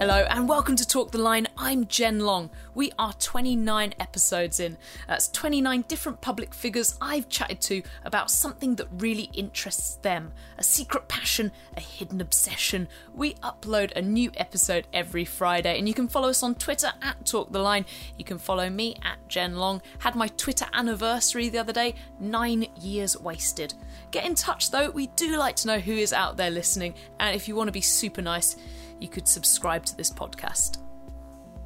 Hello and welcome to Talk the Line. I'm Jen Long. We are 29 episodes in. That's 29 different public figures I've chatted to about something that really interests them. A secret passion, a hidden obsession. We upload a new episode every Friday and you can follow us on Twitter at Talk the Line. You can follow me at Jen Long. Had my Twitter anniversary the other day, 9 years wasted. Get in touch though, we do like to know who is out there listening, and if you want to be super nice, you could subscribe to this podcast.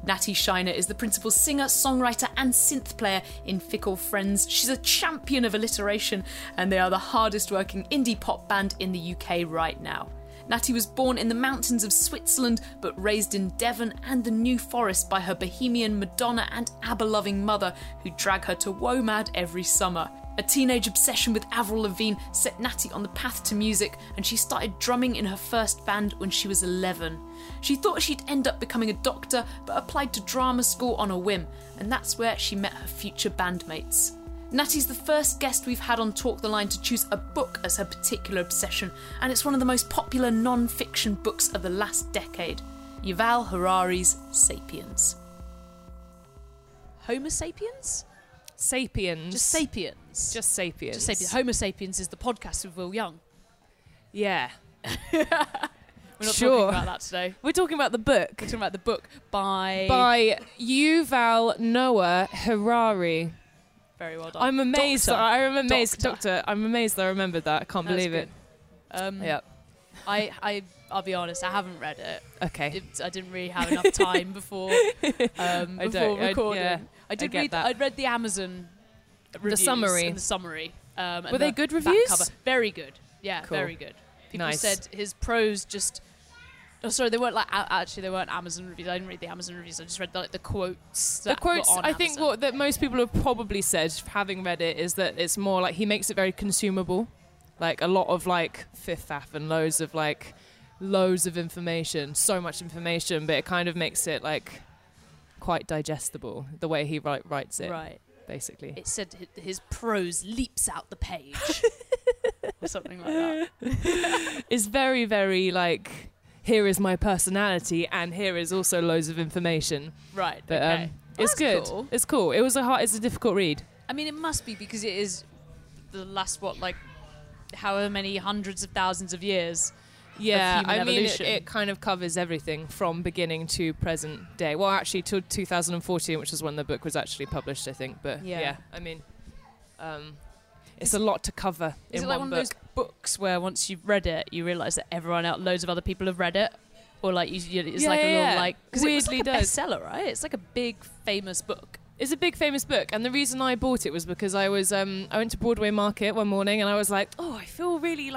Natty Shiner is the principal singer, songwriter and synth player in Fickle Friends. She's a champion of alliteration and they are the hardest working indie pop band in the UK right now. Natty was born in the mountains of Switzerland but raised in Devon and the New Forest by her bohemian Madonna and ABBA-loving mother who drag her to WOMAD every summer. A teenage obsession with Avril Lavigne set Natty on the path to music and she started drumming in her first band when she was 11. She thought she'd end up becoming a doctor but applied to drama school on a whim, and that's where she met her future bandmates. Natty's the first guest we've had on Talk the Line to choose a book as her particular obsession, and it's one of the most popular non-fiction books of the last decade, Yuval Harari's Sapiens. Homo sapiens? Sapiens. Just Sapiens. Just Sapiens. Just Sapiens. Homo Sapiens is the podcast with Will Young. Yeah. We're not talking about that today. We're talking about the book. We're talking about the book by Yuval Noah Harari. Very well done. I'm amazed. I'm amazed that I remembered that. I can't believe it. Yeah. I'll be honest, I haven't read it. Okay. I didn't really have enough time before recording. I'd read the Amazon reviews. The summary. Were they good reviews? Cover. Very good. Yeah, cool. Very good. People said his prose just... Oh, sorry, they weren't they weren't Amazon reviews. I didn't read the Amazon reviews. I just read the quotes. I think what most people have probably said, having read it, is that it's more like he makes it very consumable. Like a lot of Fifth Aff and loads of information, so much information, but it kind of makes it quite digestible the way he writes it. Right. Basically. It said his prose leaps out the page or something like that. It's very, very here is my personality and here is also loads of information. Right. But okay. It's good. Cool. It's cool. It was it's a difficult read. I mean, it must be because it is the last however many hundreds of thousands of years. Yeah, I mean, it kind of covers everything from beginning to present day. Well, actually, till 2014, which is when the book was actually published, I think. But yeah I mean, it's a lot to cover in one book. Is it one of those books where once you've read it, you realise that loads of other people have read it? Or because it was a bestseller, right? It's a big, famous book. It's a big famous book, and the reason I bought it was because I was I went to Broadway Market one morning and I was like, oh, I feel really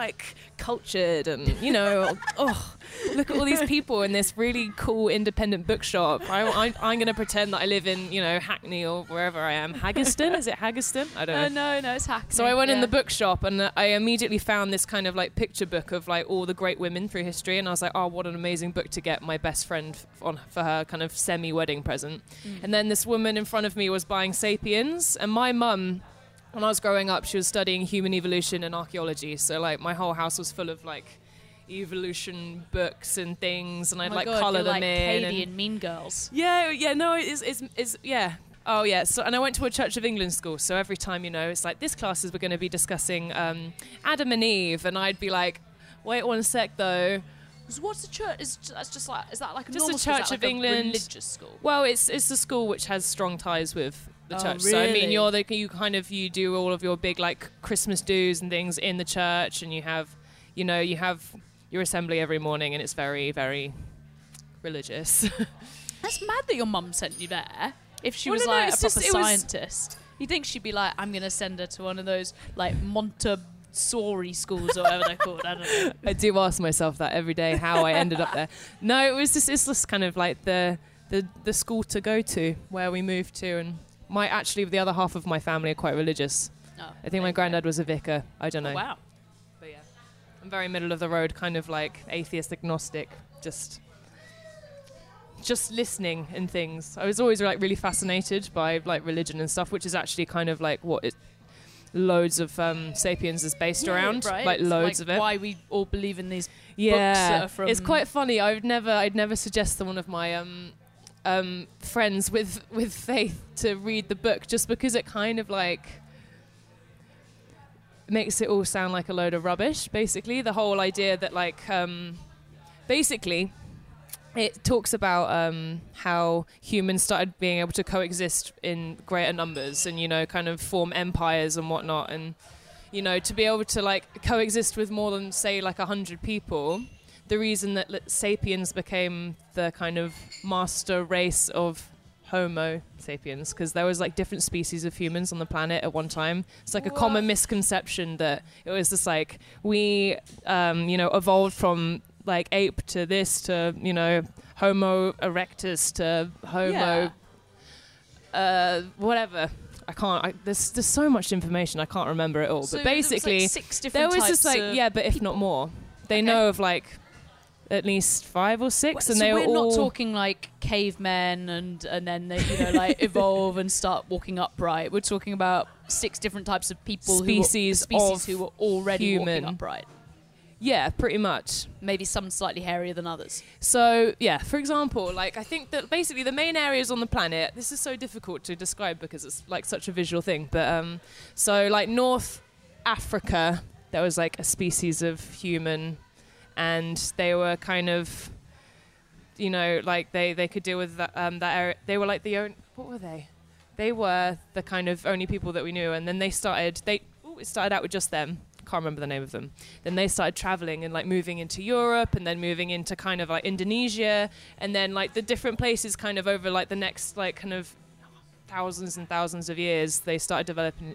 cultured and look at all these people in this really cool independent bookshop. I'm going to pretend that I live in Hackney or wherever I am. Haggerston? Is it Haggerston? I don't know. No, it's Hackney. So I went in the bookshop and I immediately found this kind of picture book of all the great women through history, and I was like, oh, what an amazing book to get my best friend for her kind of semi wedding present. Mm. And then this woman in front of me was buying Sapiens, and my mum, when I was growing up, she was studying human evolution and archaeology, so my whole house was full of evolution books and things, and I'd colour them in. Katie and Mean Girls. So, and I went to a Church of England school, so every time it's this class is we're going to be discussing Adam and Eve, and I'd be wait one sec though. So what's the church? Is that a religious school? Well, it's a school which has strong ties with the church. Really? So I mean, you do all of your big Christmas do's and things in the church, and you have your assembly every morning, and it's very, very religious. That's mad that your mum sent you there. If she was a proper scientist, you think she'd be I'm gonna send her to one of those Montessori schools or whatever they're called. I don't know. I do ask myself that every day how I ended up there. No, it's just kind of the school to go to where we moved to, and the other half of my family are quite religious. Oh, I think my granddad was a vicar. I don't know. Oh, wow. But yeah, I'm very middle of the road, kind of atheist, agnostic, just listening and things. I was always really fascinated by religion and stuff, which is actually kind of what it. loads of Sapiens is based around, right? Like loads of it. Why we all believe in these books that are from... It's quite funny. I'd never suggest to one of my friends with faith to read the book, just because it kind of like makes it all sound like a load of rubbish. Basically, the whole idea that like basically it talks about how humans started being able to coexist in greater numbers and, you know, kind of form empires and whatnot, and, you know, to be able to like coexist with more than say like 100 people. The reason that Sapiens became the kind of master race of Homo sapiens, because there was like different species of humans on the planet at one time. It's like a common misconception that it was just like we, you know, evolved from like ape to this to, you know, Homo erectus to Homo whatever. I can't. There's so much information I can't remember it all. So but basically, like 6 different there was just like but if people. Not more, they know of like. At least 5 or 6, and so they were all... So we're not talking like cavemen and then they, you know, like evolve and start walking upright. We're talking about 6 different types of people, species who were already human. Walking upright. Yeah, pretty much. Maybe some slightly hairier than others. So yeah, for example, like I think that basically the main areas on the planet. This is so difficult to describe because it's like such a visual thing. But so like North Africa, there was like a species of human. And they were kind of, you know, like they could deal with that, that area. They were like the only, what were they? They were the kind of only people that we knew. And then it started out with just them. Can't remember the name of them. Then they started traveling and like moving into Europe and then moving into kind of like Indonesia. And then like the different places kind of over like the next like kind of thousands and thousands of years, they started developing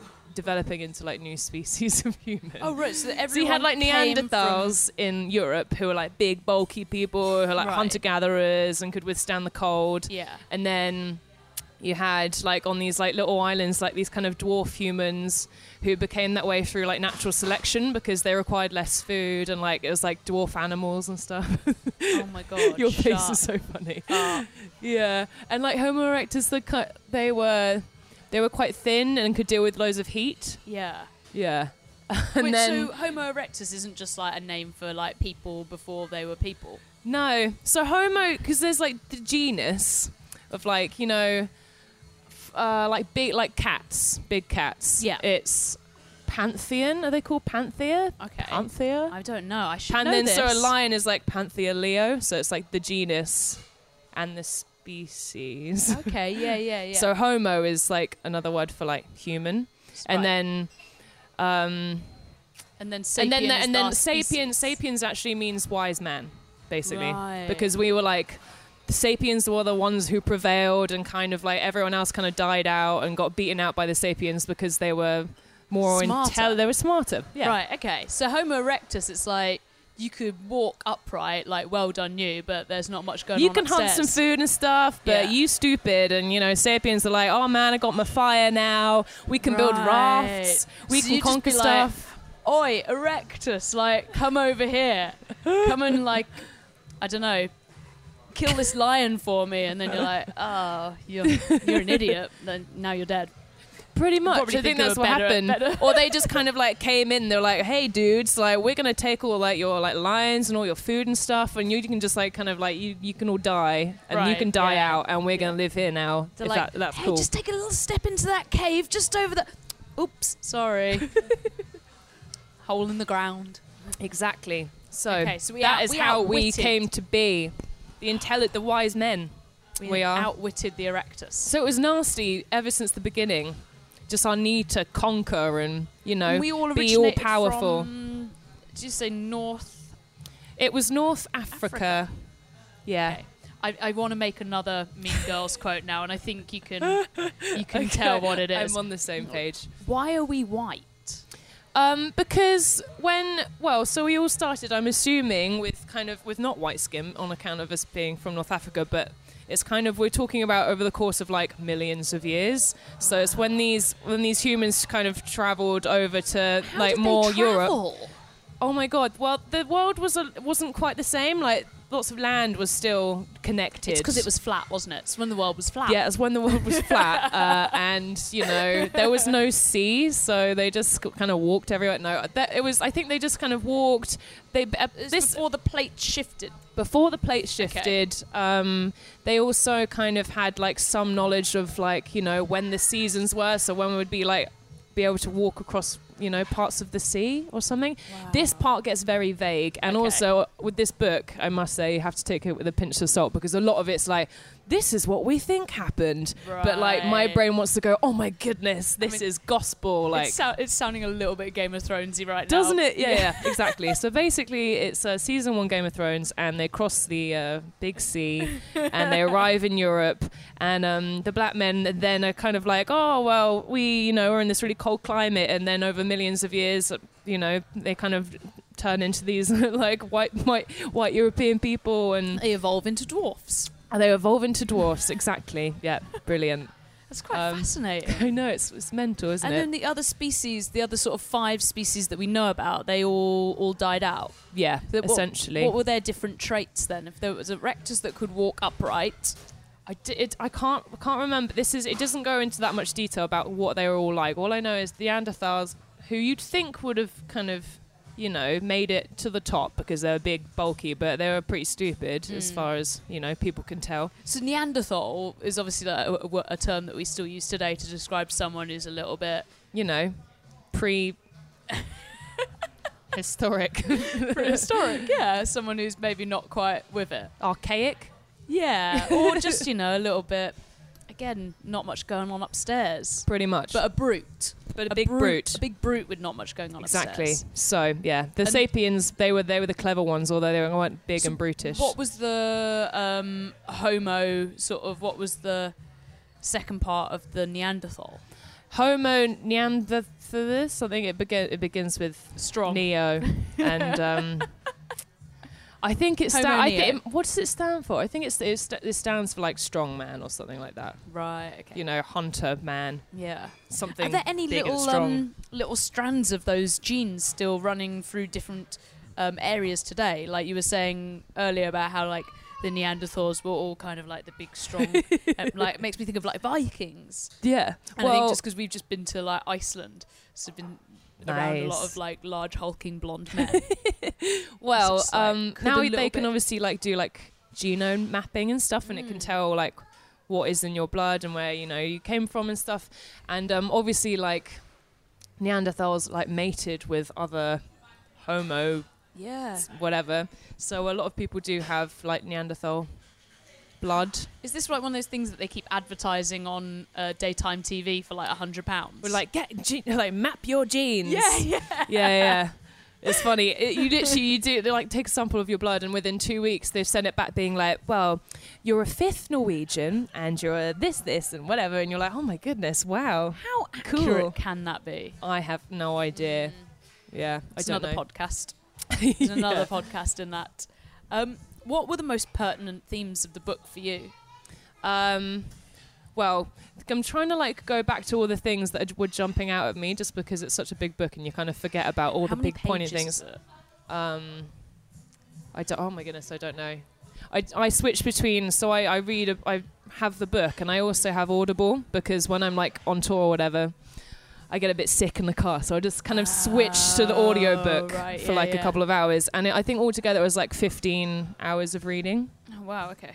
into like new species of humans. Oh right, so everyone. So you had like Neanderthals in Europe who were like big bulky people who were like hunter-gatherers and could withstand the cold. Yeah. And then you had like on these like little islands like these kind of dwarf humans who became that way through like natural selection because they required less food and like it was like dwarf animals and stuff. Oh my god. Your face is so funny. Yeah. And like Homo erectus, they were quite thin and could deal with loads of heat. Yeah. Yeah. And so Homo erectus isn't just like a name for like people before they were people? No. So Homo, because there's like the genus of like, you know, like big, like cats, big cats. Yeah. It's Pantheon. Are they called Panthea? Okay. Panthea? I don't know. I should know this. And then so a lion is like Panthea leo. So it's like the genus and this. Species. Okay, yeah. So Homo is like another word for like human. That's and right. Then sapiens actually means wise man, basically. Right. Because we were like the sapiens were the ones who prevailed and kind of like everyone else kind of died out and got beaten out by the sapiens because they were more intelligent. They were smarter. Yeah. Right, okay. So Homo erectus, it's like you could walk upright, like, well done you, but there's not much going on. You can hunt some food and stuff, but you stupid. And, you know, sapiens are like, oh, man, I got my fire now. We can build rafts. We can conquer stuff. Like, oi, erectus, like, come over here. Come and, like, I don't know, kill this lion for me. And then you're like, oh, you're an idiot. Then now you're dead. Pretty much. I think that's what happened. Or they just kind of like came in. They're like, hey, dudes, like we're gonna take all like your like lions and all your food and stuff, and you can just like kind of like you can all die, and you can die out, and we're gonna live here now. They're like, that's cool. Hey, just take a little step into that cave, just over the. Oops, sorry. Hole in the ground. Exactly. So, that is how we came to be, the wise men. We outwitted the erectus. So it was nasty ever since the beginning. Just our need to conquer and, you know, be all-powerful. Did you say North? It was North Africa. Yeah. Okay. I want to make another Mean Girls quote now, and I think you can tell what it is. I'm on the same page. Why are we white? Because so we all started, I'm assuming, with not white skin on account of us being from North Africa, but... It's kind of, we're talking about over the course of like millions of years. So it's when these humans kind of traveled over to like more Europe. Oh my God. Well, the world wasn't quite the same. Like lots of land was still connected. It's because it was flat, wasn't it? It's when the world was flat. Yeah, it's when the world was flat. And, you know, there was no sea, so they just kind of walked everywhere. No, that, it was, I think they just kind of walked. They before the plate shifted. Before the plate shifted, okay. They also kind of had, like, some knowledge of, like, you know, when the seasons were, so when we would be, like, be able to walk across, you know, parts of the sea or something. Wow. This part gets very vague. And okay. also with this book, I must say, you have to take it with a pinch of salt, because a lot of it's like, this is what we think happened. Right. But like my brain wants to go, oh my goodness, this is gospel. Like it's sounding a little bit Game of Thronesy right now. Doesn't it? Yeah, exactly. So basically it's season one Game of Thrones, and they cross the big sea and they arrive in Europe, and the black men then are kind of like, oh, well, we, you know, we're in this really cold climate, and then over millions of years, you know, they kind of turn into these like white European people, and they evolve into dwarfs. And they evolve into dwarfs, exactly. Yeah, brilliant. That's quite fascinating. I know, it's mental, isn't it? And then the other species, the other sort of 5 species that we know about, they all died out. Yeah, so essentially. What were their different traits then? If there was a rectus that could walk upright... I can't remember. It doesn't go into that much detail about what they were all like. All I know is the Neanderthals, who you'd think would have kind of, you know, made it to the top because they were big, bulky, but they were pretty stupid as far as, you know, people can tell. So Neanderthal is obviously like a term that we still use today to describe someone who's a little bit, you know, prehistoric. Prehistoric, yeah. Someone who's maybe not quite with it. Archaic. Yeah, or just, you know, a little bit, again, not much going on upstairs. Pretty much. But a brute. But a big brute. A big brute with not much going on upstairs. Exactly. So, yeah, the Sapiens, they were the clever ones, although they weren't big and brutish. What was the Homo, sort of, what was the second part of the Neanderthal? Homo Neanderthalus, I think it begins with... Strong. Neo, and... I think it's... what does it stand for? I think it stands for, like, strong man or something like that. Right, okay. You know, hunter man. Yeah. Something. Are there any little strands of those genes still running through different areas today? Like you were saying earlier about how, like, the Neanderthals were all kind of, like, the big, strong... like, it makes me think of, like, Vikings. Yeah. And well, I think just because we've just been to, like, Iceland, so we've been... around a lot of like large hulking blonde men. Well, so now they can obviously like do like genome mapping and stuff, and it can tell like what is in your blood and where, you know, you came from and stuff. And obviously like Neanderthals like mated with other Homo, whatever. So a lot of people do have like Neanderthal blood. Is this like one of those things that they keep advertising on daytime TV for like £100? We're like, map your genes. Yeah. It's funny. You literally do. They like take a sample of your blood, and within 2 weeks they send it back, being like, well, you're a fifth Norwegian, and you're a this and whatever, and you're like, oh my goodness, wow. How accurate can that be? I have no idea. Yeah, it's podcast. There's another podcast in that. What were the most pertinent themes of the book for you? Well, I'm trying to like go back to all the things that were jumping out at me, just because it's such a big book and you kind of forget about all the big pointed things. How many pages is it? Oh my goodness, I don't know. I switch between, so I have the book, and I also have Audible, because when I'm like on tour or whatever, I get a bit sick in the car, so I just kind of switch to the audiobook for like a couple of hours. And I think altogether it was like 15 hours of reading. Oh, wow, okay.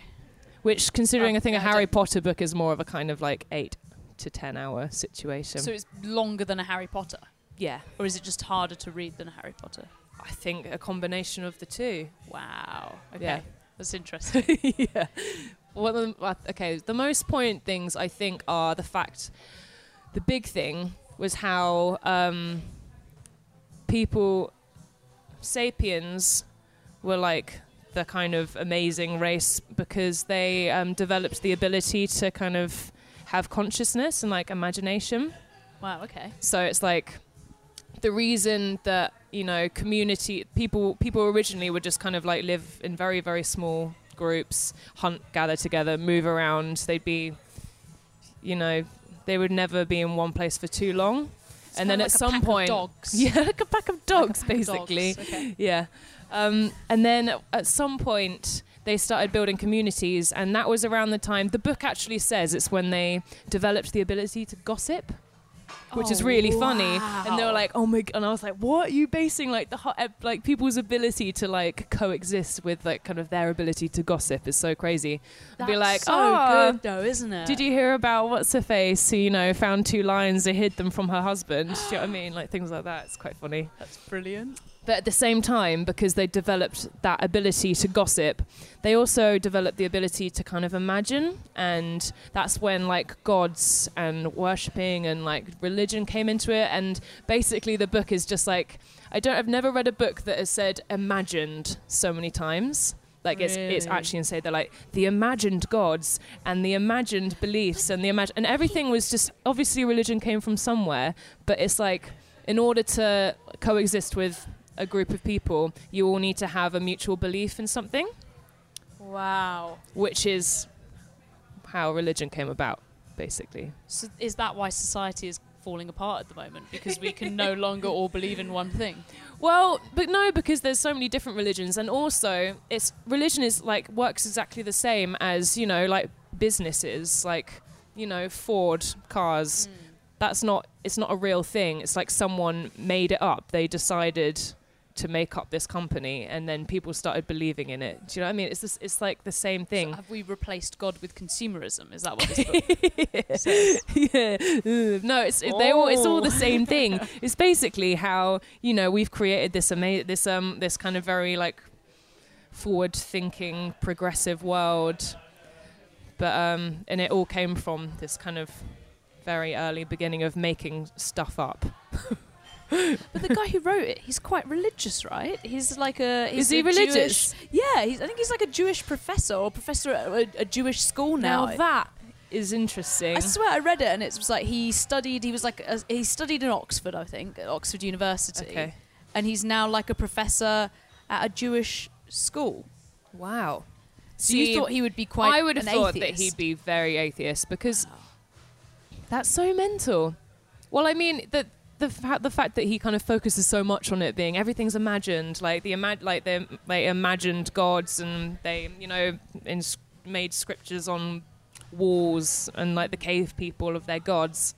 Which, considering I think a Harry Potter book is more of a kind of like 8 to 10 hour situation. So it's longer than a Harry Potter? Yeah. Or is it just harder to read than a Harry Potter? I think a combination of the two. Wow. Okay. Yeah. That's interesting. Yeah. The most poignant things I think are the big thing was how Sapiens were like the kind of amazing race, because they developed the ability to kind of have consciousness and like imagination. Wow, okay. So it's like the reason that, you know, community, people originally would just kind of like live in very, very small groups, hunt, gather together, move around. They'd be, you know, they would never be in one place for too long. It's and then like at some point... dogs. Yeah, like a pack of dogs, basically. Okay. Yeah. And then at some point, they started building communities, and that was around the time, the book actually says it's when they developed the ability to gossip, which is really funny. And they were like, oh my, and I was like, what are you basing like the like people's ability to like coexist with like kind of their ability to gossip is so crazy. That's be like, so good though, isn't it? Did you hear about what's her face who, you know, found two lions and hid them from her husband? Do you know what I mean? Like things like that. It's quite funny. That's brilliant. But at the same time, because they developed that ability to gossip, they also developed the ability to kind of imagine. And that's when, like, gods and worshipping and, like, religion came into it. And basically the book is just, like, I've never read a book that has said imagined so many times. Like, really? it's actually insane. They're like, the imagined gods and the imagined beliefs and the and everything was just, obviously religion came from somewhere. But it's like, in order to coexist with a group of people, you all need to have a mutual belief in something. Wow. Which is how religion came about, basically. So is that why society is falling apart at the moment? Because we can no longer all believe in one thing? Well, but no, because there's so many different religions. And also, religion is like works exactly the same as, you know, like businesses, like, you know, Ford cars. It's not a real thing. It's like someone made it up. They decided to make up this company, and then people started believing in it. Do you know what I mean? It's like the same thing. So have we replaced God with consumerism? Is that what this book says? Yeah. No, it's all the same thing. It's basically how, you know, we've created this this kind of very like forward-thinking, progressive world, but and it all came from this kind of very early beginning of making stuff up. But the guy who wrote it, he's quite religious, right? He's like is he religious? Yeah, I think he's like a Jewish professor or professor at a Jewish school now. Now that is interesting. I swear I read it, and it was like he studied in Oxford, I think, at Oxford University. Okay. And he's now like a professor at a Jewish school. Wow. So you thought he would be quite I would have thought atheist. That he'd be very atheist, because... Wow. That's so mental. Well, I mean, the fact that he kind of focuses so much on it being everything's imagined, like they imagined gods, and they, you know, made scriptures on walls, and like the cave people of their gods.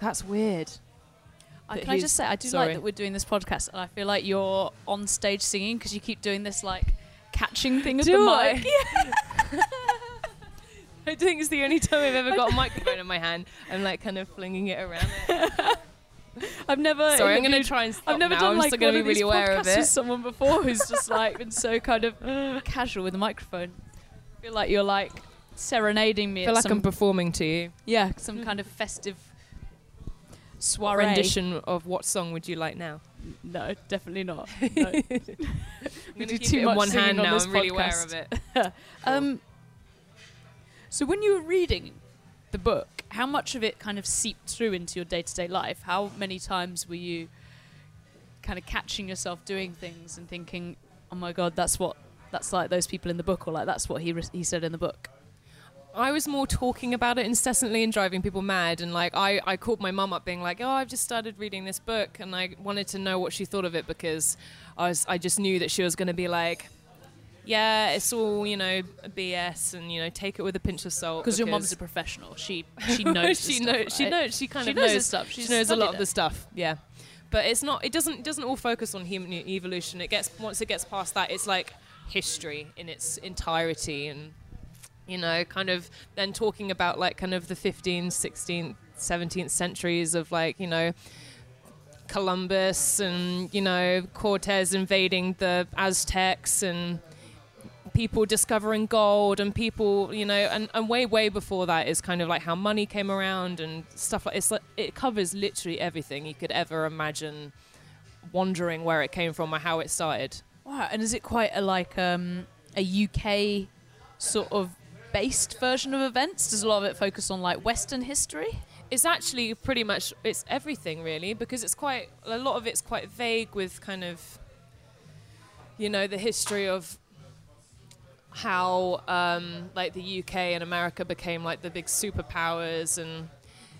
That's weird. Can I just say, I do like that we're doing this podcast, and I feel like you're on stage singing because you keep doing this like catching thing of the mic. Yeah. I think it's the only time I've ever got a microphone in my hand. I'm like kind of flinging it around. I've never. Sorry, I'm going to try and stop. I've never now. Done I'm like one of these podcasts with someone before who's just like been so kind of casual with a microphone. I feel like you're like serenading me. I feel like I'm performing to you. Yeah, some kind of festive soiree. Rendition of What Song Would You Like Now? No, definitely not. No. I'm going to keep it in one hand now. I'm really aware of it. Cool. So when you were reading the book, how much of it kind of seeped through into your day-to-day life? How many times were you kind of catching yourself doing things and thinking, oh my God, that's like those people in the book, or like that's what he said in the book? I was more talking about it incessantly and driving people mad. And like I called my mum up being like, oh, I've just started reading this book, and I wanted to know what she thought of it, because I just knew that she was going to be like, yeah, it's all, you know, BS, and, you know, take it with a pinch of salt. Because your mum's a professional. She knows she stuff, right? She knows this stuff. She knows a lot of the stuff, yeah. But it's not, it doesn't all focus on human evolution. Once it gets past that, it's like history in its entirety, and, you know, kind of then talking about like kind of the 15th, 16th, 17th centuries of like, you know, Columbus and, you know, Cortez invading the Aztecs, and people discovering gold, and people, you know, and way before that is kind of like how money came around and stuff like it's like it covers literally everything you could ever imagine, wondering where it came from or how it started. Wow. And is it quite a like a UK sort of based version of events? Does a lot of it focus on like Western history? It's actually pretty much it's everything really, because it's quite a lot of it's quite vague with kind of, you know, the history of how like the UK and America became like the big superpowers, and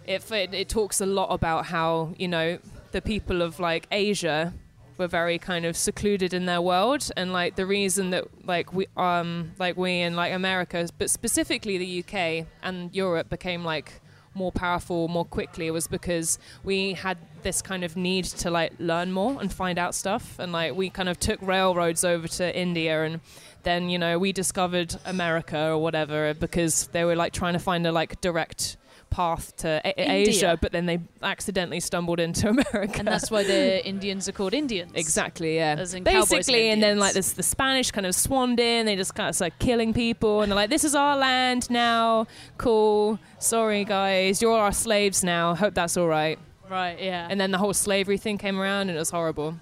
it talks a lot about how, you know, the people of like Asia were very kind of secluded in their world, and like the reason that we in like America, but specifically the UK and Europe became like more powerful more quickly, was because we had this kind of need to like learn more and find out stuff, and like we kind of took railroads over to India, and then, you know, we discovered America or whatever because they were like trying to find a like direct path to Asia, but then they accidentally stumbled into America, and that's why the Indians are called Indians. Exactly, yeah. As in basically, and then like this, the Spanish kind of swanned in. They just kind of started killing people, and they're like, "This is our land now. Cool. Sorry, guys, you're our slaves now. Hope that's all right." Right. Yeah. And then the whole slavery thing came around, and it was horrible.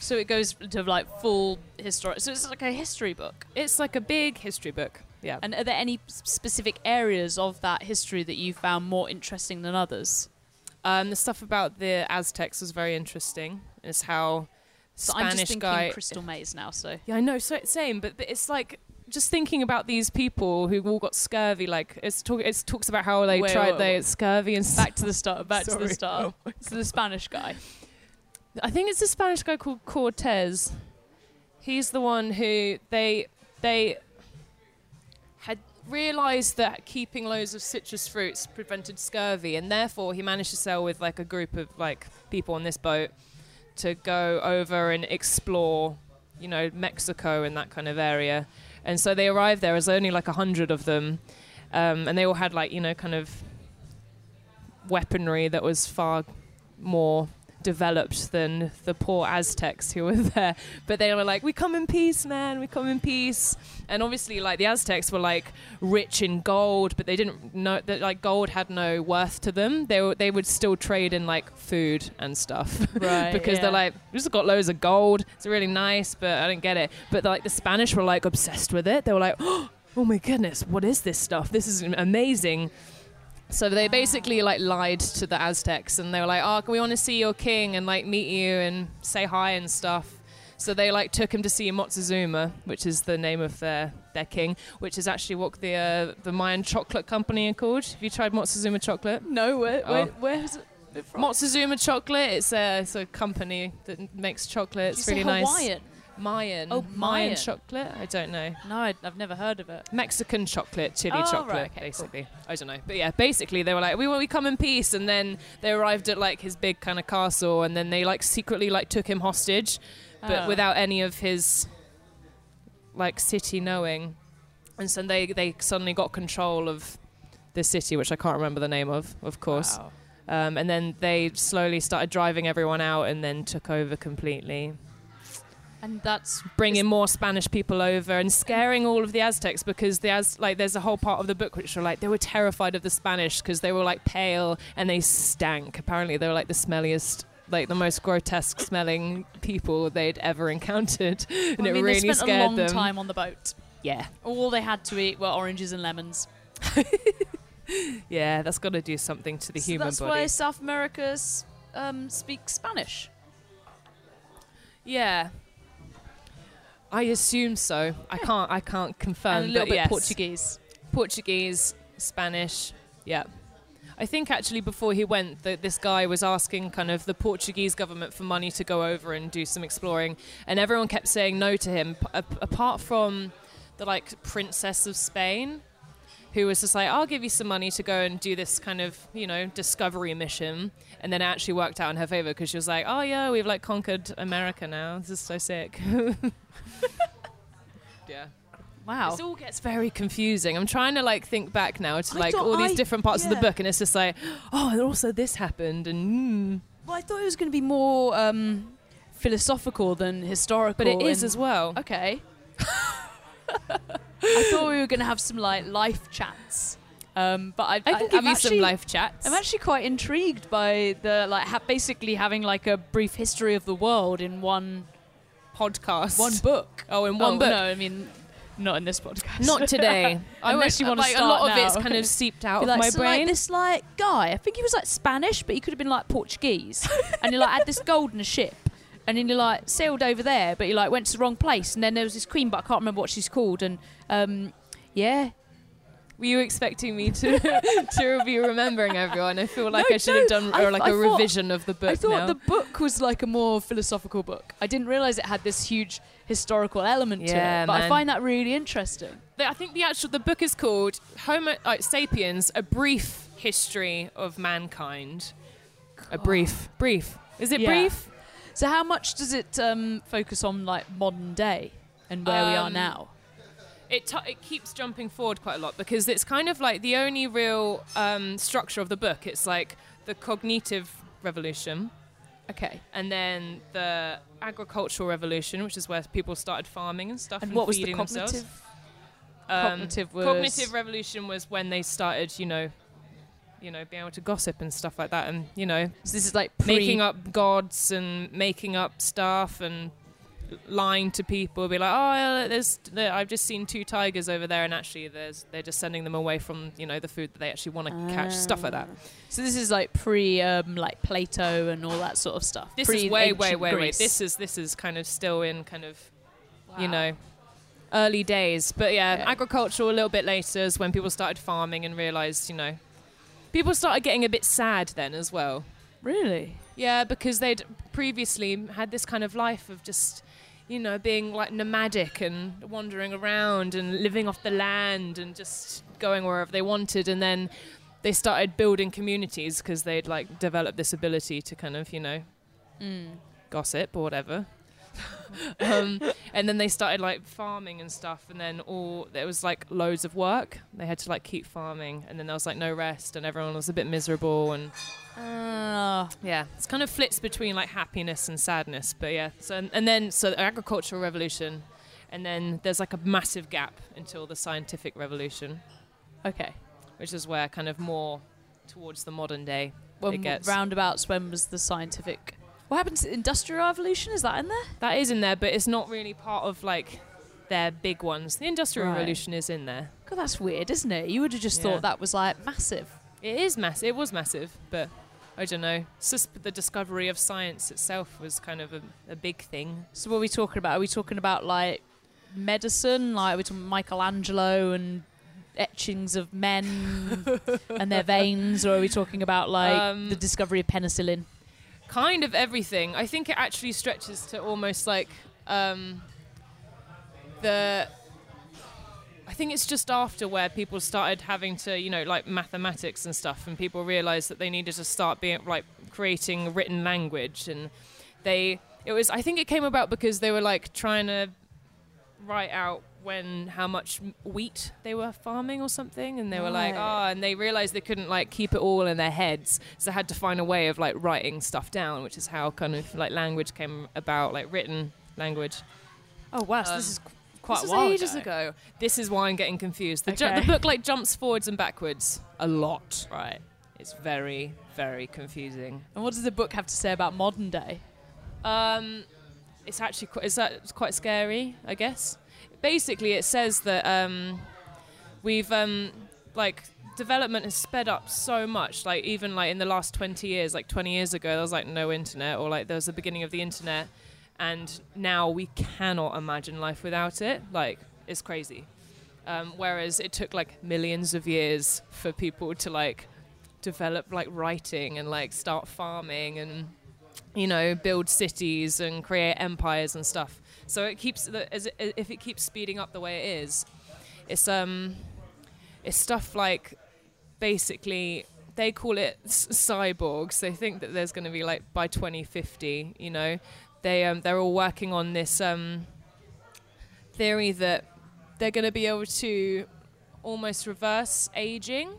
So it goes to like full historic. So it's like a history book. It's like a big history book. Yeah. And are there any specific areas of that history that you found more interesting than others? The stuff about the Aztecs was very interesting. It's how Spanish guy... I'm just thinking crystal maze now, so... Yeah, I know, so it's same, but it's like... Just thinking about these people who all got scurvy, like it talks about how they tried scurvy and... Back to the start, Oh, so the Spanish guy. I think it's the Spanish guy called Cortez. He's the one who they realized that keeping loads of citrus fruits prevented scurvy, and therefore he managed to sail with like a group of like people on this boat to go over and explore, you know, Mexico and that kind of area. And so they arrived there as only like 100 of them, and they all had like, you know, kind of weaponry that was far more developed than the poor Aztecs who were there, but they were like, "We come in peace, man, we come in peace." And obviously like the Aztecs were like rich in gold, but they didn't know that like gold had no worth to them. They would still trade in like food and stuff, right? Because they're like, "We just got loads of gold, it's really nice, but I don't get it." But like the Spanish were like obsessed with it. They were like, "Oh my goodness, what is this stuff? This is amazing." So they basically like lied to the Aztecs, and they were like, "Oh, we want to see your king and like meet you and say hi and stuff." So they like took him to see Moctezuma, which is the name of their king, which is actually what the Mayan chocolate company are called. Have you tried Moctezuma chocolate? No, where is it from? Moctezuma chocolate. It's a company that makes chocolate. It's really nice. Hawaiian? Mayan. Oh, Mayan chocolate? I don't know. No, I've never heard of it. Mexican chocolate, chili chocolate, right, okay, basically. Cool. I don't know. But yeah, basically they were like, we come in peace. And then they arrived at like his big kind of castle, and then they like secretly like took him hostage, but without any of his like city knowing. And so they suddenly got control of the city, which I can't remember the name of course. Wow. And then they slowly started driving everyone out and then took over completely. And that's bringing more Spanish people over and scaring all of the Aztecs, because there's a whole part of the book which were like, they were terrified of the Spanish because they were like pale and they stank. Apparently they were like the smelliest, like the most grotesque smelling people they'd ever encountered. And it really scared them. They spent a long time on the boat. Yeah. All they had to eat were oranges and lemons. Yeah, that's got to do something to the human body. That's why South America speaks Spanish. Yeah. I assume so. I can't confirm. And a little bit yes. Portuguese, Spanish. Yeah. I think actually before he went, this guy was asking kind of the Portuguese government for money to go over and do some exploring, and everyone kept saying no to him, apart from the like Princess of Spain, who was just like, "I'll give you some money to go and do this kind of, you know, discovery mission." And then it actually worked out in her favor, because she was like, "Oh yeah, we've like conquered America now. This is so sick." Yeah. Wow. This all gets very confusing. I'm trying to like think back now to like all these different parts of the book, and it's just like, oh, and also this happened, and. Well, I thought it was going to be more philosophical than historical, but it is as well. Okay. I thought we were going to have some like life chats, but I can give you some life chats. I'm actually quite intrigued by the like basically having like a brief history of the world in one podcast, one book. Book. No, I mean not in this podcast. Not today. I actually want to start. A lot of it's kind of seeped out of my brain. Like this like guy, I think he was like Spanish, but he could have been like Portuguese, and he like had this gold in a ship. And then you like sailed over there, but you like went to the wrong place. And then there was this queen, but I can't remember what she's called. And yeah, Were you expecting me to to be remembering everyone? I feel like I should have done a revision of the book. I thought the book was like a more philosophical book. I didn't realise it had this huge historical element to it, but I find that really interesting. I think the book is called Sapiens: A Brief History of Mankind. God. Is it brief? So how much does it focus on like modern day and where we are now? It keeps jumping forward quite a lot because it's kind of like the only real structure of the book. It's like the cognitive revolution. Okay. And then the agricultural revolution, which is where people started farming and stuff. And what was the cognitive? Cognitive revolution was when they started, being able to gossip and stuff like that. And, So this is like making up gods and making up stuff and lying to people, be like, I've just seen two tigers over there, and actually they're just sending them away from the food that they actually want to catch, stuff like that. So this is like pre like Plato and all that sort of stuff. This is way. This is kind of still in kind of early days, but agricultural a little bit later is when people started farming and realized people started getting a bit sad then as well. Really? Yeah, because they'd previously had this kind of life of just, being like nomadic and wandering around and living off the land and just going wherever they wanted. And then they started building communities because they'd like developed this ability to kind of, gossip or whatever. And then they started like farming and stuff, and then there was like loads of work. They had to like keep farming, and then there was like no rest, and everyone was a bit miserable, and it's kind of flits between like happiness and sadness. But so the agricultural revolution, and then there's like a massive gap until the scientific revolution, which is where kind of more towards the modern day it gets. Roundabouts, when was the scientific? What happened to the Industrial Revolution? Is that in there? That is in there, but it's not really part of, like, their big ones. The Industrial Revolution is in there. God, that's weird, isn't it? You would have just thought that was, like, massive. It is massive. It was massive, but I don't know. The discovery of science itself was kind of a big thing. So what are we talking about? Are we talking about, like, medicine? Like, are we talking Michelangelo and etchings of men and their veins? Or are we talking about, like, the discovery of penicillin? Kind of everything. I think it actually stretches to almost like I think it's just after where people started having to, like mathematics and stuff, and people realised that they needed to start being like creating written language, and I think it came about because they were like trying to write out how much wheat they were farming or something, and they were like, and they realized they couldn't like keep it all in their heads, so they had to find a way of like writing stuff down, which is how kind of like language came about, like written language. Oh wow, so this is quite a while ages ago. This is why I'm getting confused. The book like jumps forwards and backwards a lot. Right, it's very, very confusing. And what does the book have to say about modern day? It's actually it's quite scary, I guess. Basically, it says that we've development has sped up so much. Like even like in the last 20 years, like 20 years ago, there was like no internet, or like there was the beginning of the internet, and now we cannot imagine life without it. Like it's crazy. Whereas it took like millions of years for people to like develop like writing and like start farming and build cities and create empires and stuff. So it keeps if it keeps speeding up the way it is, it's stuff like basically they call it cyborgs. They think that there's going to be like by 2050, they're all working on this theory that they're going to be able to almost reverse aging,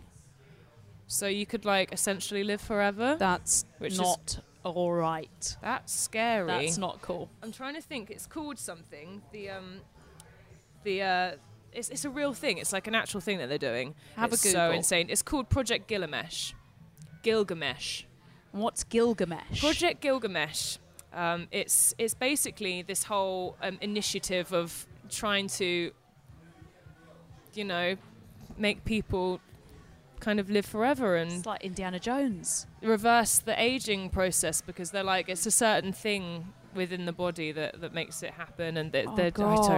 so you could like essentially live forever. All right. That's scary. That's not cool. I'm trying to think. It's called something. It's a real thing. It's like an actual thing that they're doing. It's a Google. So insane. It's called Project Gilgamesh. What's Gilgamesh? Project Gilgamesh. It's basically this whole initiative of trying to, make people kind of live forever, and it's like Indiana Jones. Reverse the aging process, because they're like, it's a certain thing within the body that makes it happen. And I don't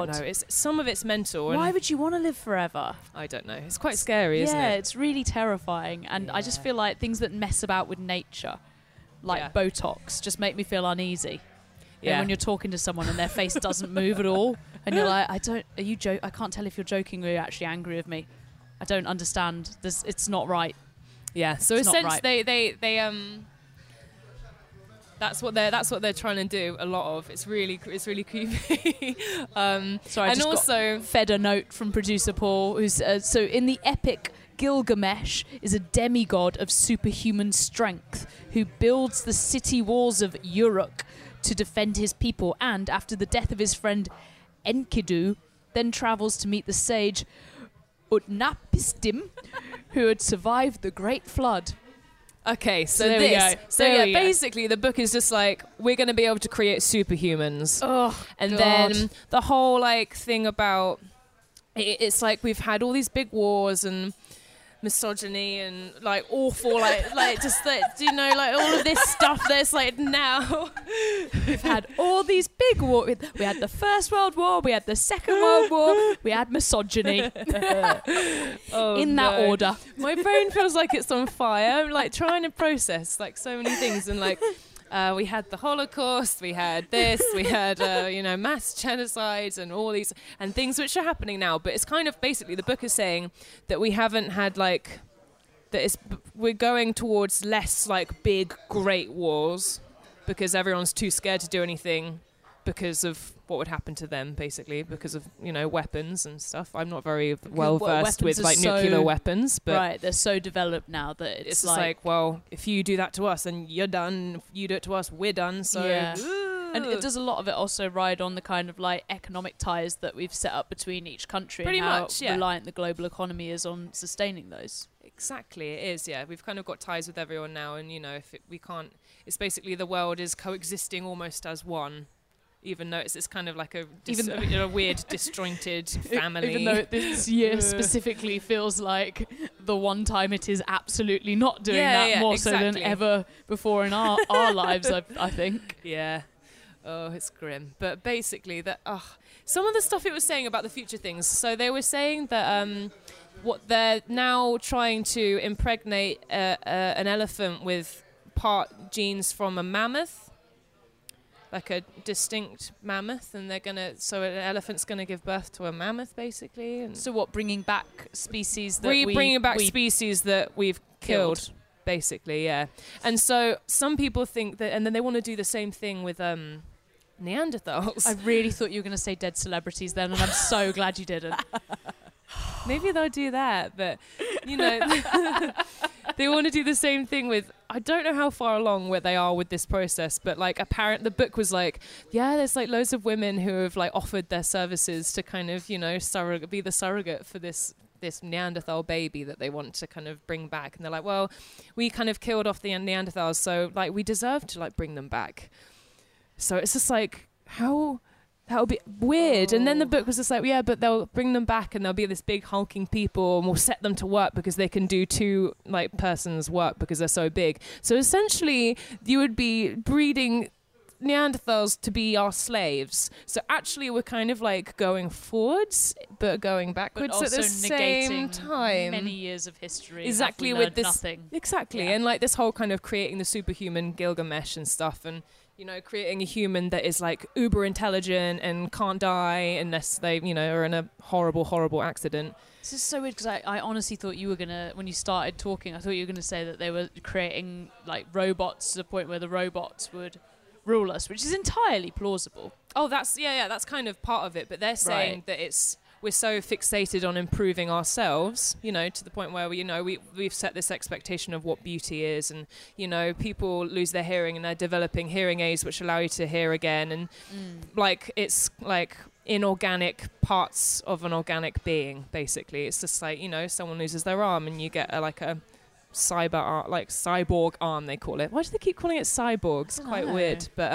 know. Some of it's mental. Why would you want to live forever? I don't know. It's quite scary, isn't it? Yeah, it's really terrifying. And I just feel like things that mess about with nature, like Botox, just make me feel uneasy. Yeah. And when you're talking to someone and their face doesn't move at all, and you're like, I can't tell if you're joking or you're actually angry with me. I don't understand. It's not right. Yeah. So in a sense, that's what they're trying to do a lot of. It's really creepy. Sorry, I just got fed a note from producer Paul, who's so in the epic. Gilgamesh is a demigod of superhuman strength who builds the city walls of Uruk to defend his people, and after the death of his friend Enkidu, then travels to meet the sage Utnapishtim, who had survived the Great Flood. Okay, basically the book is just like, we're going to be able to create superhumans. Then the whole thing about it's like we've had all these big wars and misogyny and awful all of this stuff that's now we've had all these big wars. We had the First World War, we had the Second World War, we had misogyny. That order. My brain feels like it's on fire. I'm trying to process so many things, and we had the Holocaust, we had this, we had mass genocides and all these and things which are happening now. But it's kind of basically the book is saying that we haven't had we're going towards less big great wars because everyone's too scared to do anything because of what would happen to them, basically because of weapons and stuff. I'm not very well versed with nuclear weapons, but right, they're so developed now that it's well, if you do that to us, then you're done. If you do it to us, we're done. So yeah. And it does a lot of it also ride on the kind of economic ties that we've set up between each country. Pretty and how much, yeah. Reliant the global economy is on sustaining those. Exactly, it is, yeah. We've kind of got ties with everyone now, and we can't. It's basically the world is coexisting almost as one. Even though it's kind of a weird disjointed family. Even though this year specifically feels like the one time it is absolutely not doing more exactly. So than ever before in our lives, I think. Yeah. Oh, it's grim. But basically, some of the stuff it was saying about the future things. So they were saying that what they're now trying to impregnate an elephant with part genes from a mammoth. A distinct mammoth, and they're so an elephant's gonna give birth to a mammoth, basically. And so what, bringing back species that we bring back species that we've killed, basically, yeah. And so some people think that, and then they want to do the same thing with Neanderthals. I really thought you were gonna say dead celebrities then, and I'm so glad you didn't. Maybe they'll do that, but they want to do the same thing with, I don't know how far along where they are with this process, but apparent the book was there's loads of women who have offered their services to kind of, be the surrogate for this Neanderthal baby that they want to kind of bring back. And they're like, well, we kind of killed off the Neanderthals, so we deserve to bring them back. So it's just how... That would be weird. Oh. And then the book was just but they'll bring them back and they'll be this big hulking people, and we'll set them to work because they can do two persons' work because they're so big. So essentially, you would be breeding Neanderthals to be our slaves. So actually, we're kind of going forwards, but going backwards, but also at the same time. Many years of history. Exactly, with this. Nothing. Exactly, yeah. And this whole kind of creating the superhuman Gilgamesh and stuff, and. Creating a human that is uber intelligent and can't die unless they, are in a horrible, horrible accident. This is so weird because I honestly thought you were going to, when you started talking, I thought you were going to say that they were creating robots to the point where the robots would rule us, which is entirely plausible. Oh, that's kind of part of it. But they're saying that we're so fixated on improving ourselves, to the point where we've set this expectation of what beauty is, and people lose their hearing and they're developing hearing aids which allow you to hear again, and it's inorganic parts of an organic being, basically. It's just someone loses their arm and you get a cyborg arm, they call it. Why do they keep calling it cyborg? It's quite weird. But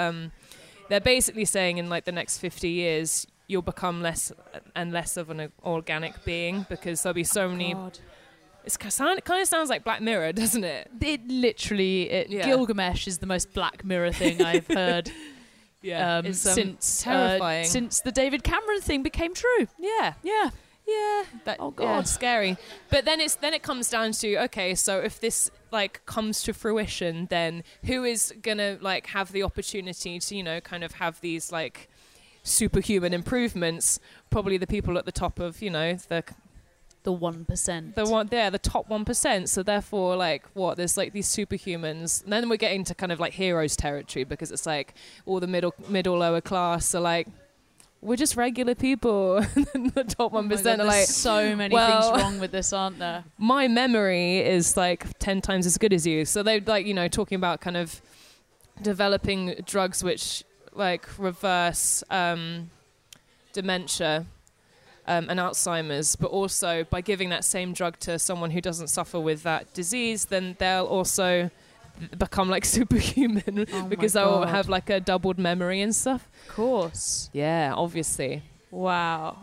they're basically saying in the next 50 years you'll become less and less of an organic being because there'll be so many... God. It kind of sounds like Black Mirror, doesn't it? It literally... Gilgamesh is the most Black Mirror thing I've heard. Yeah, it's terrifying. Since the David Cameron thing became true. Yeah, yeah. Yeah. That, oh God, yeah. Scary. But then it comes down to, okay, so if this like comes to fruition, then who is gonna like have the opportunity to, you know, kind of have these like superhuman improvements? Probably the people at the top of, you know, the 1%. The top 1%. So therefore, like, what? There's like these superhumans. And then we're getting to kind of like heroes territory, because it's like all the middle lower class are like, we're just regular people. The top 1% are like, so many things wrong with this, aren't there? My memory is like 10 times as good as you. So they're like, you know, talking about kind of developing drugs which like reverse dementia and Alzheimer's, but also by giving that same drug to someone who doesn't suffer with that disease, then they'll also become like superhuman, because they'll have like a doubled memory and stuff. Of course. Yeah, obviously. Wow.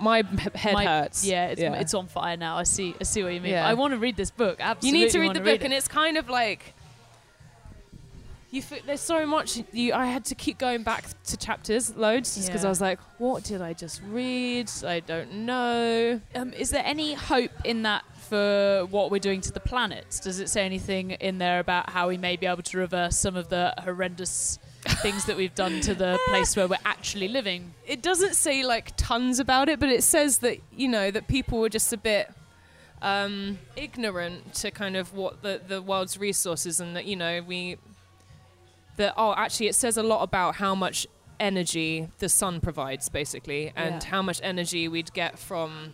My head hurts. Yeah, it's on fire now. I see what you mean. Yeah. I want to read this book. Absolutely. You need to read the book, and it's kind of like there's so much. I had to keep going back to chapters loads, just because I was like, what did I just read? I don't know. Is there any hope in that for what we're doing to the planet? Does it say anything in there about how we may be able to reverse some of the horrendous things that we've done to the place where we're actually living? It doesn't say like tons about it, but it says that, you know, that people were just a bit ignorant to kind of what the world's resources, and that, you know, actually it says a lot about how much energy the sun provides, basically, and how much energy we'd get from,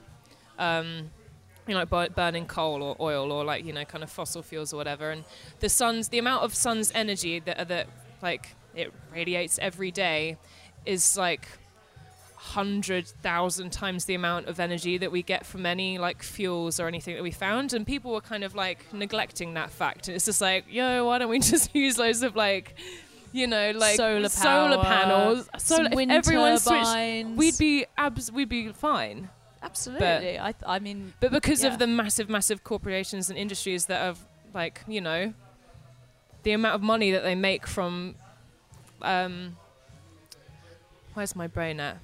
you know, like burning coal or oil or, like, you know, kind of fossil fuels or whatever. And the amount of sun's energy that like it radiates every day is like 100,000 times the amount of energy that we get from any like fuels or anything that we found, and people were kind of like neglecting that fact. It's just like, yo, why don't we just use loads of like, you know, like solar panels? So if everyone switched, we'd be fine. Absolutely. But, I mean, but because of the massive corporations and industries that have, like, you know, the amount of money that they make from, where's my brain at?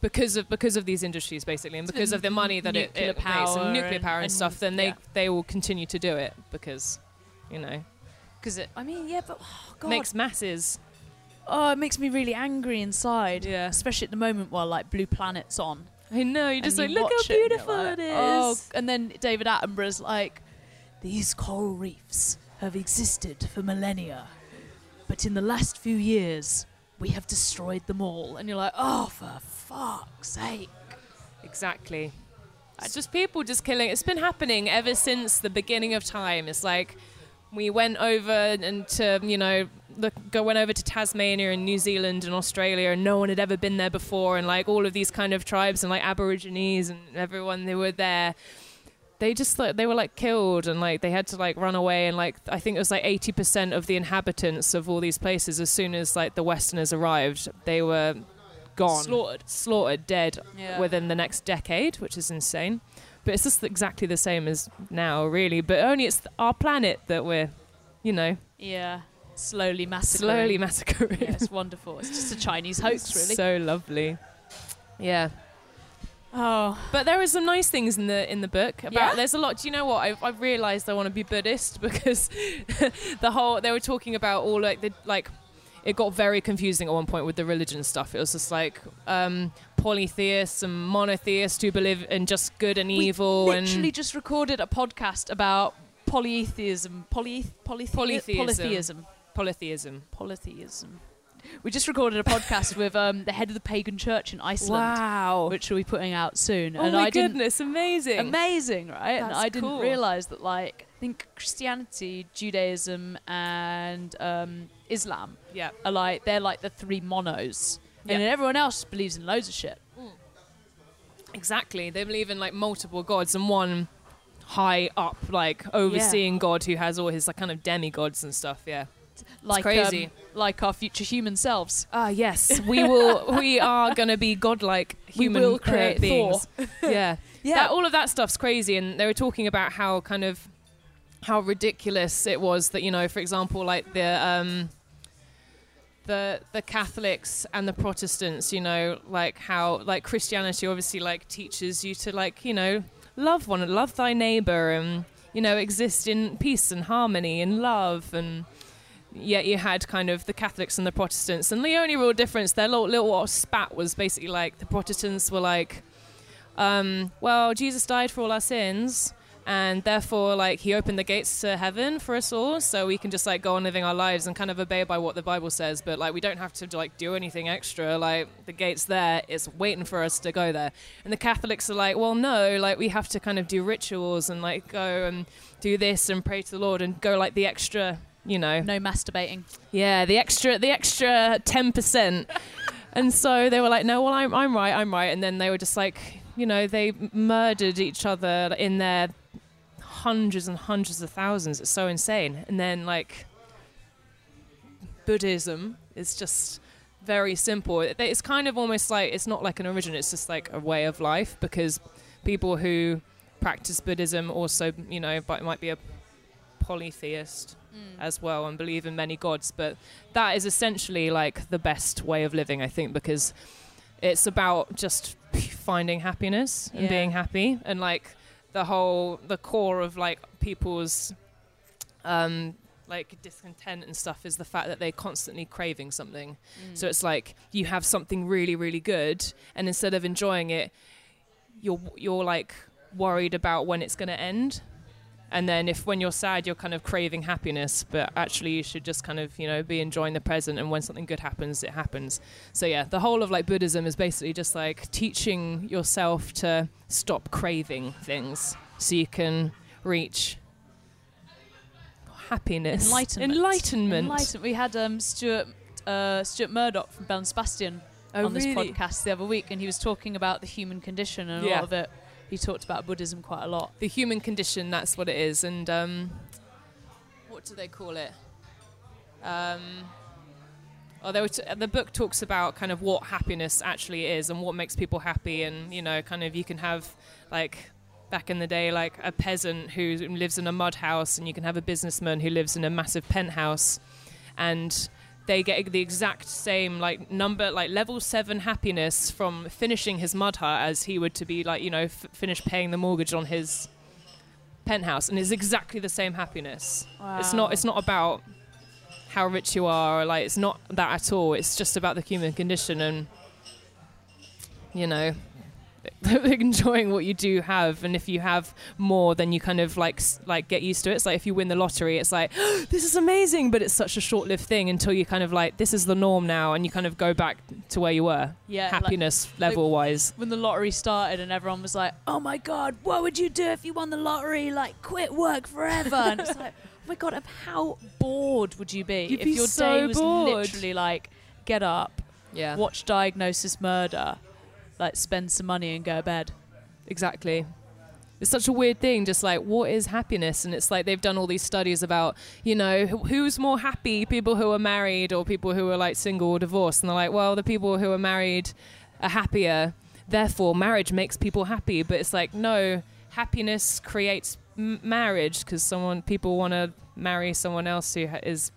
Because of these industries, basically, and because of the money that it makes, and nuclear power and stuff, then they will continue to do it, because, you know, it makes masses. Oh, it makes me really angry inside. Yeah, especially at the moment while like Blue Planet's on. I know, you're just like, look how beautiful it is. Oh, and then David Attenborough's like, these coral reefs have existed for millennia, but in the last few years, we have destroyed them all. And you're like, oh, for fuck's sake. Exactly. It's just people just killing. It's been happening ever since the beginning of time. It's like, we went over to Tasmania and New Zealand and Australia, and no one had ever been there before, and like all of these kind of tribes and like Aborigines and everyone, they were there. They just like, they were like killed, and like they had to like run away, and like I think it was like 80% of the inhabitants of all these places, as soon as like the Westerners arrived, they were gone, slaughtered, dead within the next decade, which is insane. But it's just exactly the same as now, really. But only it's our planet that we're, you know... Yeah. Slowly massacring. Yeah, it's wonderful. It's just a Chinese hoax, really. So lovely. Yeah. Oh. But there are some nice things in the book. There's a lot... Do you know what? I've realised I want to be Buddhist, because they were talking about all, like... It got very confusing at one point with the religion stuff. It was just like polytheists and monotheists who believe in just good and evil. We literally just recorded a podcast about polytheism. Polytheism. Polytheism. We just recorded a podcast with the head of the pagan church in Iceland. Wow. Which we'll be putting out soon. Oh, and goodness, amazing. Amazing, right? That's and I didn't realise that, like, I think Christianity, Judaism and Islam are like, they're like the three monos. Yep. And then everyone else believes in loads of shit. Mm. Exactly. They believe in like multiple gods and one high up, like overseeing god who has all his like kind of demigods and stuff, Like, crazy. Like our future human selves. Ah, yes. We are going to be godlike human beings. We will create beings. Yeah. All of that stuff's crazy. And they were talking about how kind of, how ridiculous it was that, you know, for example, like the Catholics and the Protestants, you know, like how, like Christianity obviously like teaches you to like, you know, love one and love thy neighbor and, you know, exist in peace and harmony and love. And yet you had kind of the Catholics and the Protestants, and the only real difference, their little spat was basically like the Protestants were like, well, Jesus died for all our sins, and therefore, like, he opened the gates to heaven for us all, so we can just, like, go on living our lives and kind of obey by what the Bible says. But, like, we don't have to, like, do anything extra. Like, the gate's there. It's waiting for us to go there. And the Catholics are like, well, no, like, we have to kind of do rituals and, like, go and do this and pray to the Lord and go, like, the extra, you know. No masturbating. Yeah, the extra 10%. And so they were like, no, well, I'm right. And then they were just like, you know, they murdered each other in their hundreds and hundreds of thousands. It's so insane. And then, like, Buddhism is just very simple. It's kind of almost like, it's not like an origin, it's just like a way of life, because people who practice Buddhism also, you know, but might be a polytheist as well and believe in many gods. But that is essentially like the best way of living, I think, because it's about just finding happiness and being happy, and like the core of like people's like discontent and stuff is the fact that they're constantly craving something. So it's like you have something really, really good, and instead of enjoying it, you're like worried about when it's going to end. And then when you're sad, you're kind of craving happiness, but actually you should just kind of, you know, be enjoying the present, and when something good happens, it happens. So yeah, the whole of like Buddhism is basically just like teaching yourself to stop craving things so you can reach happiness. Enlightenment. We had Stuart Murdoch from Belle and Sebastian on this podcast the other week, and he was talking about the human condition and a lot of it. He talked about Buddhism quite a lot. The human condition, that's what it is. And what do they call it? The book talks about kind of what happiness actually is and what makes people happy. And, you know, kind of you can have, like, back in the day, like a peasant who lives in a mud house, and you can have a businessman who lives in a massive penthouse. And they get the exact same like number, like level 7 happiness from finishing his mud hut as he would to be like, you know, finish paying the mortgage on his penthouse, and it's exactly the same happiness. Wow. It's not about how rich you are, or, like, it's not that at all. It's just about the human condition and, you know, enjoying what you do have. And if you have more, then you kind of like get used to it. It's like if you win the lottery, it's like, oh, this is amazing, but it's such a short-lived thing until you kind of like, this is the norm now, and you kind of go back to where you were. Yeah, happiness like, level wise. When the lottery started and everyone was like, oh my god, what would you do if you won the lottery? Like, quit work forever. And it's like, oh my god, how bored would you be? You'd if be your so day was bored. Literally like, get up, watch Diagnosis Murder, like spend some money and go to bed. Exactly. It's such a weird thing, just like, what is happiness? And it's like they've done all these studies about, you know, who's more happy, people who are married or people who are like single or divorced. And they're like, well, the people who are married are happier, therefore marriage makes people happy. But it's like, no, happiness creates marriage, because people want to marry someone else who is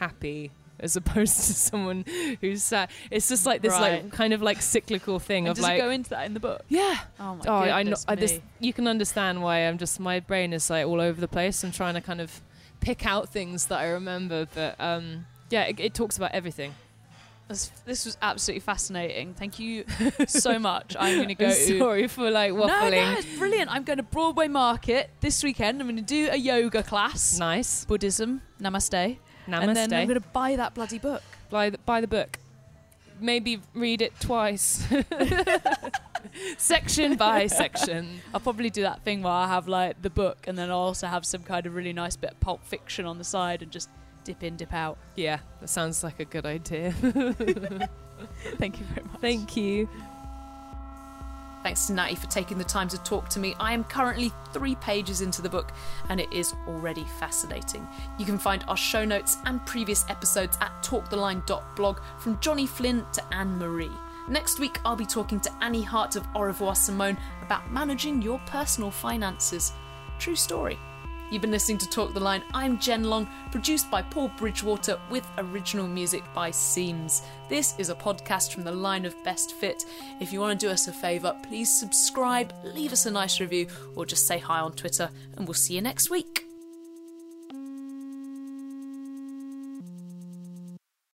happy, as opposed to someone who's sad. It's just like this, right, like kind of like cyclical thing. And of does like, does it go into that in the book? Yeah. Oh my god. You can understand why I'm just, my brain is like all over the place. I'm trying to kind of pick out things that I remember, but it talks about everything. This was absolutely fascinating. Thank you so much. I'm going to go. Sorry for like waffling. No, it's brilliant. I'm going to Broadway Market this weekend. I'm going to do a yoga class. Nice. Buddhism. Namaste. Namaste. And then I'm going to buy that bloody book. Buy the book. Maybe read it twice. Section by section. I'll probably do that thing where I have like the book, and then I'll also have some kind of really nice bit of Pulp Fiction on the side and just dip in, dip out. Yeah, that sounds like a good idea. Thank you very much. Thank you. Thanks to Natty for taking the time to talk to me. I am currently 3 pages into the book, and it is already fascinating. You can find our show notes and previous episodes at talktheline.blog, from Johnny Flynn to Anne-Marie. Next week, I'll be talking to Annie Hart of Au Revoir Simone about managing your personal finances. True story. You've been listening to Talk the Line. I'm Jen Long, produced by Paul Bridgewater with original music by Seams. This is a podcast from the Line of Best Fit. If you want to do us a favour, please subscribe, leave us a nice review, or just say hi on Twitter, and we'll see you next week.